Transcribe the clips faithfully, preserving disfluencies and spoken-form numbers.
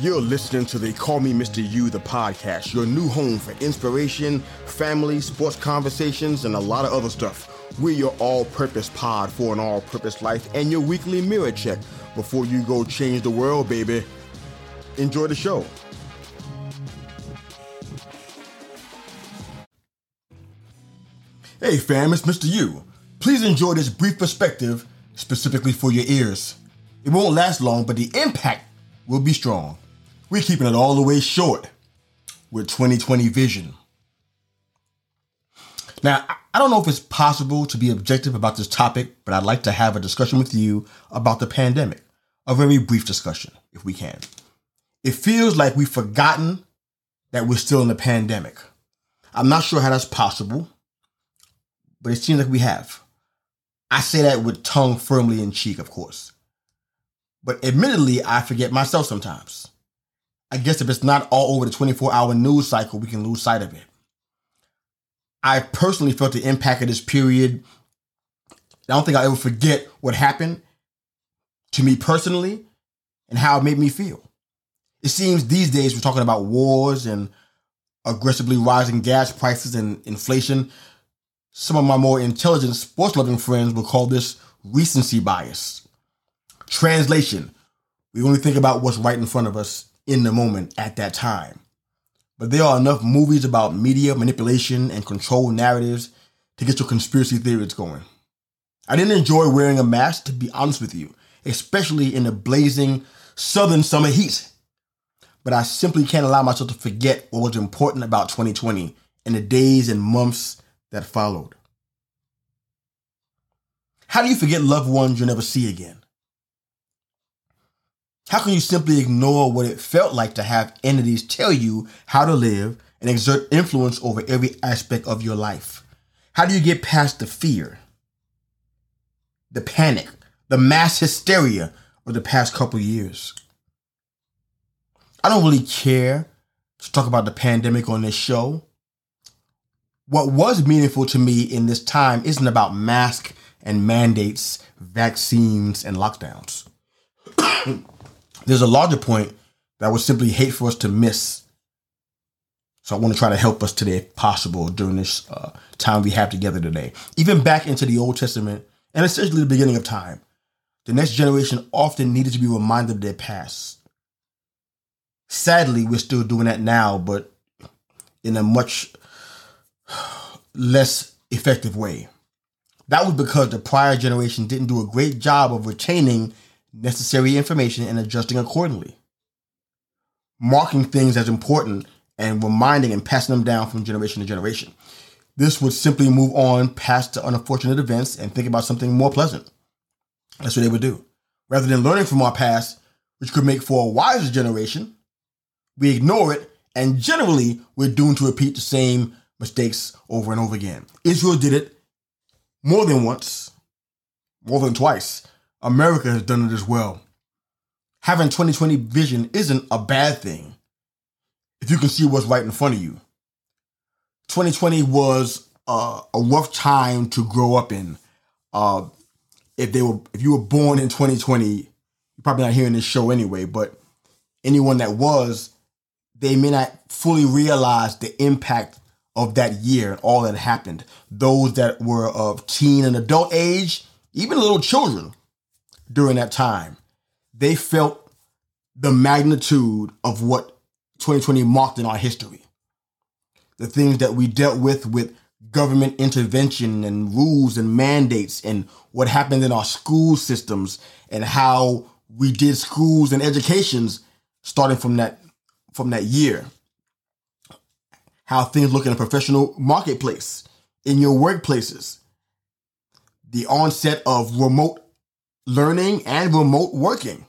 You're listening to the Call Me Mister U, the podcast, your new home for inspiration, family, sports conversations, and a lot of other stuff. We're your all-purpose pod for an all-purpose life and your weekly mirror check before you go change the world, baby. Enjoy the show. Hey fam, it's Mister U. Please enjoy this brief perspective specifically for your ears. It won't last long, but the impact will be strong. We're keeping it all the way short with twenty twenty vision. Now, I don't know if it's possible to be objective about this topic, but I'd like to have a discussion with you about the pandemic. A very brief discussion, if we can. It feels like we've forgotten that we're still in a pandemic. I'm not sure how that's possible, but it seems like we have. I say that with tongue firmly in cheek, of course. But admittedly, I forget myself sometimes. I guess if it's not all over the twenty-four hour news cycle, we can lose sight of it. I personally felt the impact of this period. I don't think I'll ever forget what happened to me personally and how it made me feel. It seems these days we're talking about wars and aggressively rising gas prices and inflation. Some of my more intelligent, sports-loving friends would call this recency bias. Translation, we only think about what's right in front of us in the moment at that time. But there are enough movies about media manipulation and control narratives to get your conspiracy theories going. I didn't enjoy wearing a mask, to be honest with you, especially in the blazing southern summer heat. But I simply can't allow myself to forget what was important about twenty twenty and the days and months that followed. How do you forget loved ones you'll never see again? How can you simply ignore what it felt like to have entities tell you how to live and exert influence over every aspect of your life? How do you get past the fear, the panic, the mass hysteria of the past couple years? I don't really care to talk about the pandemic on this show. What was meaningful to me in this time isn't about masks and mandates, vaccines and lockdowns. There's a larger point that I would simply hate for us to miss. So I want to try to help us today if possible during this uh, time we have together today. Even back into the Old Testament and essentially the beginning of time, the next generation often needed to be reminded of their past. Sadly, we're still doing that now, but in a much less effective way. That was because the prior generation didn't do a great job of retaining necessary information and adjusting accordingly. Marking things as important and reminding and passing them down from generation to generation. This would simply move on past the unfortunate events and think about something more pleasant. That's what they would do. Rather than learning from our past, which could make for a wiser generation, we ignore it and generally we're doomed to repeat the same mistakes over and over again. Israel did it more than once, more than twice. America has done it as well. Having twenty twenty vision isn't a bad thing if you can see what's right in front of you. twenty twenty was uh, a rough time to grow up in. Uh, if they were, if you were born in twenty twenty, you're probably not hearing this show anyway, but anyone that was, they may not fully realize the impact of that year and all that happened. Those that were of teen and adult age, even little children, during that time, they felt the magnitude of what twenty twenty marked in our history. The things that we dealt with with government intervention and rules and mandates and what happened in our school systems and how we did schools and educations starting from that from that year. How things look in a professional marketplace, in your workplaces. The onset of remote learning and remote working.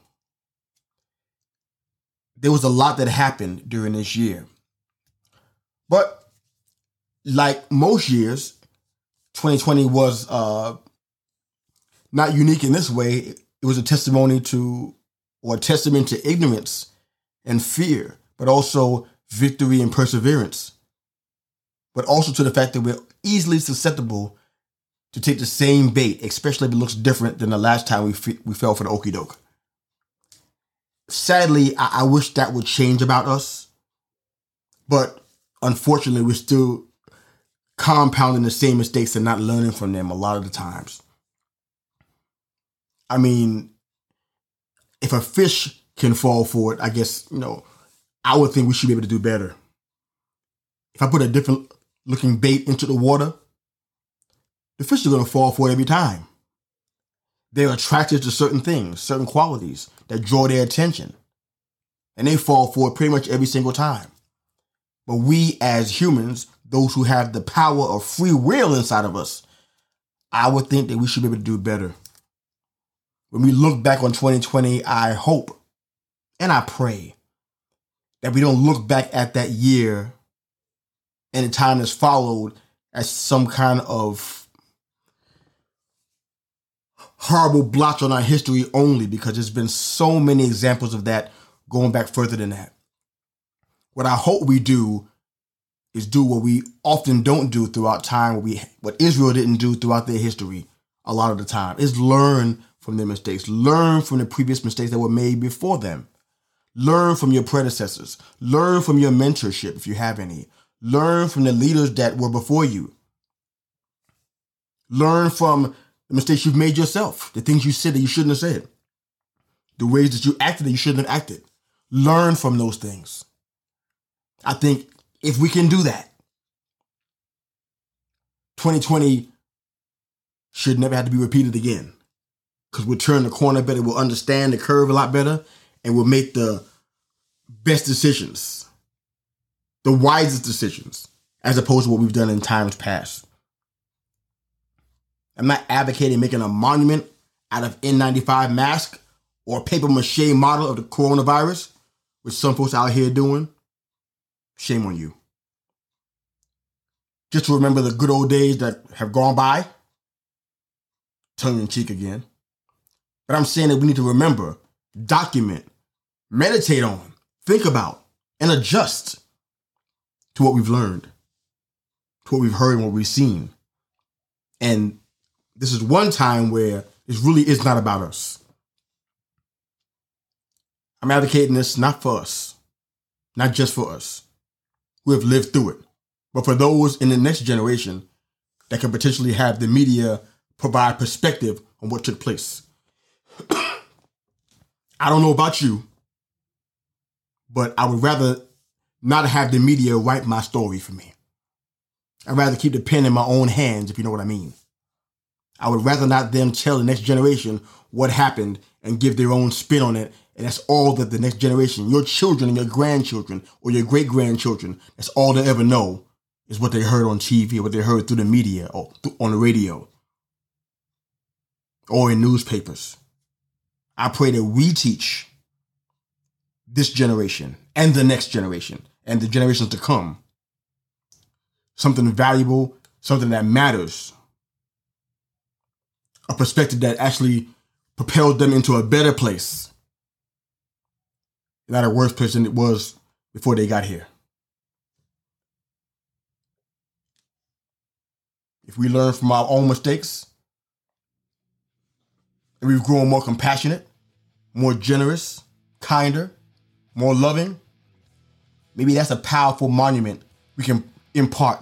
There was a lot that happened during this year. But like most years, twenty twenty was uh, not unique in this way. It was a testimony to or a testament to ignorance and fear, but also victory and perseverance. But also to the fact that we're easily susceptible to take the same bait, especially if it looks different than the last time we f- we fell for the okie doke. sadly, I, I wish that would change about us. But unfortunately, we're still compounding the same mistakes and not learning from them a lot of the times. I mean, if a fish can fall for it, I guess, you know, I would think we should be able to do better. If I put a different looking bait into the water, the fish are going to fall for it every time. They're attracted to certain things, certain qualities that draw their attention. And they fall for it pretty much every single time. But we as humans, those who have the power of free will inside of us, I would think that we should be able to do better. When we look back on twenty twenty, I hope and I pray that we don't look back at that year and the time that's followed as some kind of horrible blotch on our history only, because there's been so many examples of that going back further than that. What I hope we do is do what we often don't do throughout time, what, we, what Israel didn't do throughout their history a lot of the time, is learn from their mistakes, learn from the previous mistakes that were made before them. Learn from your predecessors. Learn from your mentorship, if you have any. Learn from the leaders that were before you. Learn from the mistakes you've made yourself, the things you said that you shouldn't have said, the ways that you acted that you shouldn't have acted. Learn from those things. I think if we can do that, twenty twenty should never have to be repeated again, because we'll turn the corner better, we'll understand the curve a lot better, and we'll make the best decisions, the wisest decisions, as opposed to what we've done in times past. I'm not advocating making a monument out of N ninety-five mask or a paper mache model of the coronavirus, which some folks out here doing. Shame on you. Just to remember the good old days that have gone by. Tongue in cheek again. But I'm saying that we need to remember, document, meditate on, think about, and adjust to what we've learned, to what we've heard and what we've seen. And this is one time where it really is not about us. I'm advocating this not for us, not just for us who have lived through it, but for those in the next generation that can potentially have the media provide perspective on what took place. I don't know about you, but I would rather not have the media write my story for me. I'd rather keep the pen in my own hands, if you know what I mean. I would rather not them tell the next generation what happened and give their own spin on it. And that's all that the next generation, your children and your grandchildren or your great-grandchildren, that's all they ever know is what they heard on T V, or what they heard through the media or on the radio or in newspapers. I pray that we teach this generation and the next generation and the generations to come something valuable, something that matters, a perspective that actually propelled them into a better place, not a worse place than it was before they got here. If we learn from our own mistakes and we've grown more compassionate, more generous, kinder, more loving, maybe that's a powerful monument we can impart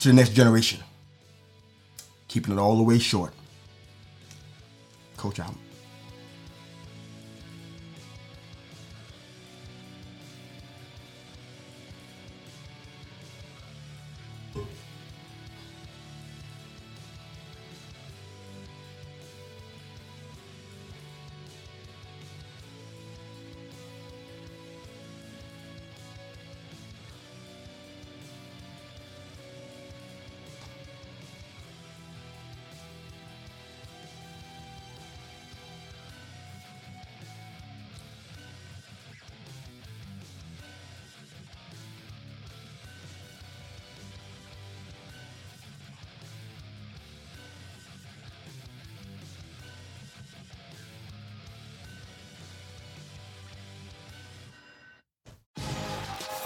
to the next generation. Keeping it all the way short. Coach out.